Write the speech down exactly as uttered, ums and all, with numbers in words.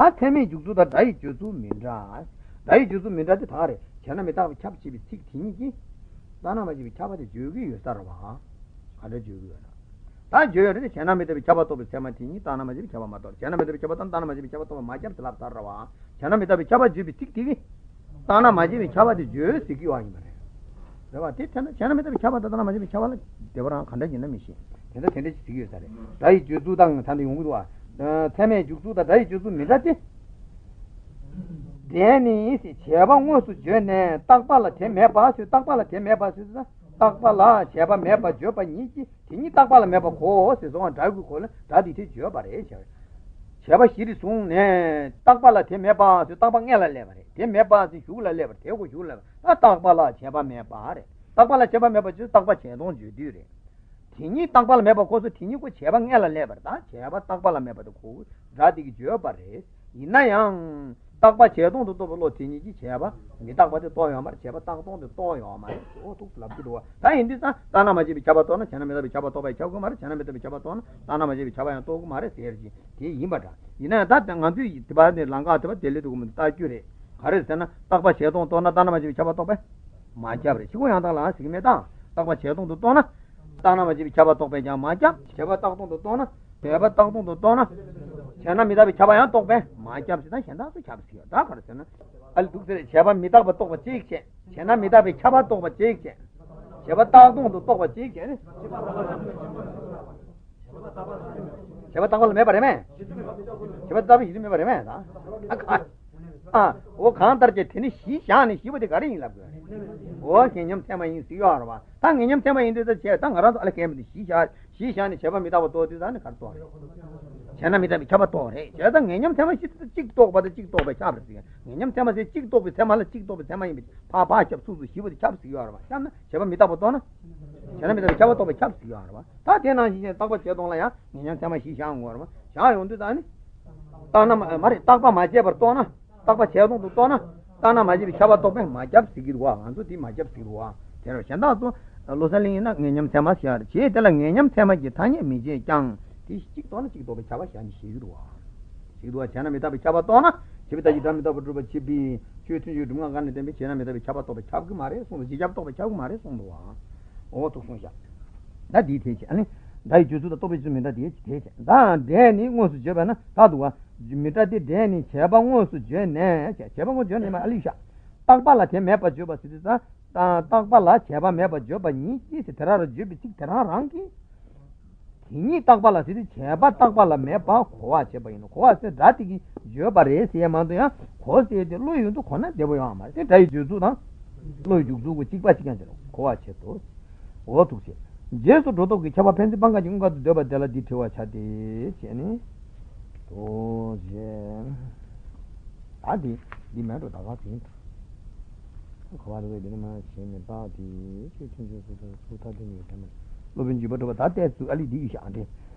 다 태미 죽도다 나이 주수 민자 나이 주수 민자한테 다래 제놈이 다 잡집이 틱 튀니기 나나마 집이 잡아도 주기 요사로 봐 가래 주기야 다 줘야는데 제놈이 다 잡아도 제만 튀니 나나마 집이 잡아 맞다 제놈이 다 잡았던 나나마 집이 잡아도 마잡 들랍다라 봐 제놈이 다 잡아 집이 틱 튀기 나나마 집이 잡아도 줘 쓰기 와니 말이야 내가 대체는 제놈이 다 잡아도 나나마 집이 잡아라 대버랑 간다지 놈이시 근데 근데 쓰기 요사래 나이 주수당 산도 용구도 와 teme juksu da dai juksu milati deni isi cheba ngosu jene takpa la te meba su takpa la te meba su takpa la cheba meba joba niki tini takpa la meba ko se zonga daigu ko la dadi te joba re cheba shiri sung ne takpa la te meba su takpa nge la leba re te meba su shu la leba te ko shu la leba takpa la cheba meba re takpa la cheba meba su takpa chen zong ju di re tini takpala meba koso tini ko cheba ngela lebar da cheba takpala meba do ko radi ki jeba re ina yang takpa chedong do do lo tini ki cheba ni takpa de to yamar cheba takdong de to yamar o to club de do ta hindi sa tana ma ji bi chaba to na chana me da bi chaba to ba chau ko mar chana me da bi chaba to na tana ma ji bi chaba to ko mar ser ji ti yimba da ina da ngan bi ba ne langa ta ba dele do ko ta ju re khare sa na takpa chedong to na tana ma ji bi chaba to ba ma jab re chi ko yang da la si me da takpa chedong do to na ताना जी छबा तो पे जा माचा छबा तो तो तो ना छबा तो तो तो ना छना मिदा भी छबा तो पे माचा से छना तो छब से दा कर से ना अल दूसरे छबा मिदा तो बच्चे एक है छना मिदा भी छबा तो बच्चे एक है छबा तो तो तो बच्चे एक है छबा तो में बारे में छबा तो भी में बारे में हां वो खान तरजे थे नहीं सी शान सी बदे गाड़ी लग वो केनम थे मैं सीआर वा ता केनम थे मैं इंदे से ता घर अल केम सी शान सी शान छबा मिदा तो दी जाने कर तो छना मिदा छबा तो रे जदा केनम थे मैं चिक तो बदे चिक तो बे छाब रे केनम थे मैं चिक तो बे थे माल चिक तो बे थे मैं पा पा छब सु सी बदे छाब सीआर वा छना छबा मिदा तो ना छना मिदा छबा तो बे छाब सीआर वा ता देना सी ता को छे तो लाया केनम थे मैं सी शान और शान होंदे जाने ता ना मारे ता पा माजे पर तो ना takpa chedong tu to na tana majibi chaba tope majab sigirwa anzu ti majab sigirwa tero chenda tu losaling na ngenyam thema siar che tela ngenyam thema ji thanye mi je chang ti chik to na chik tope chaba sian sigirwa sigirwa chena meta bi chaba to na chibita ji dam da budru ba chibi chue tu ju dunga gan de bi chena meta bi chaba tope chab ki mare so ji jab tope chab ki mare so wa o to so ja da di the che ani dai ju da tope ju me da di che da de ni ngo su je ba na da du mita de deni cheba ngosu jene cheba ngosu jene ma alisha takpa la che mepa joba sidisa takpa la cheba mepa joba ni ki se terara jobi tik terara rangi ni takpa la sidisa cheba takpa la mepa khoa cheba ino khoa se dati ki joba re se ma do ya kho se de lo yu do khona debo ya ma se dai ju zu na lo yu ju go tikpa chikan jero khoa che to o tu se jesu do to ki cheba pensi banga jinga do deba dela di thewa chade chene तो जे आदि दिमाग तो आवाज नहीं खवाल वे दिन में सेने बादी चीज चीज तो तो तो दिन में लोबिन जी बट बता दे अली दी शान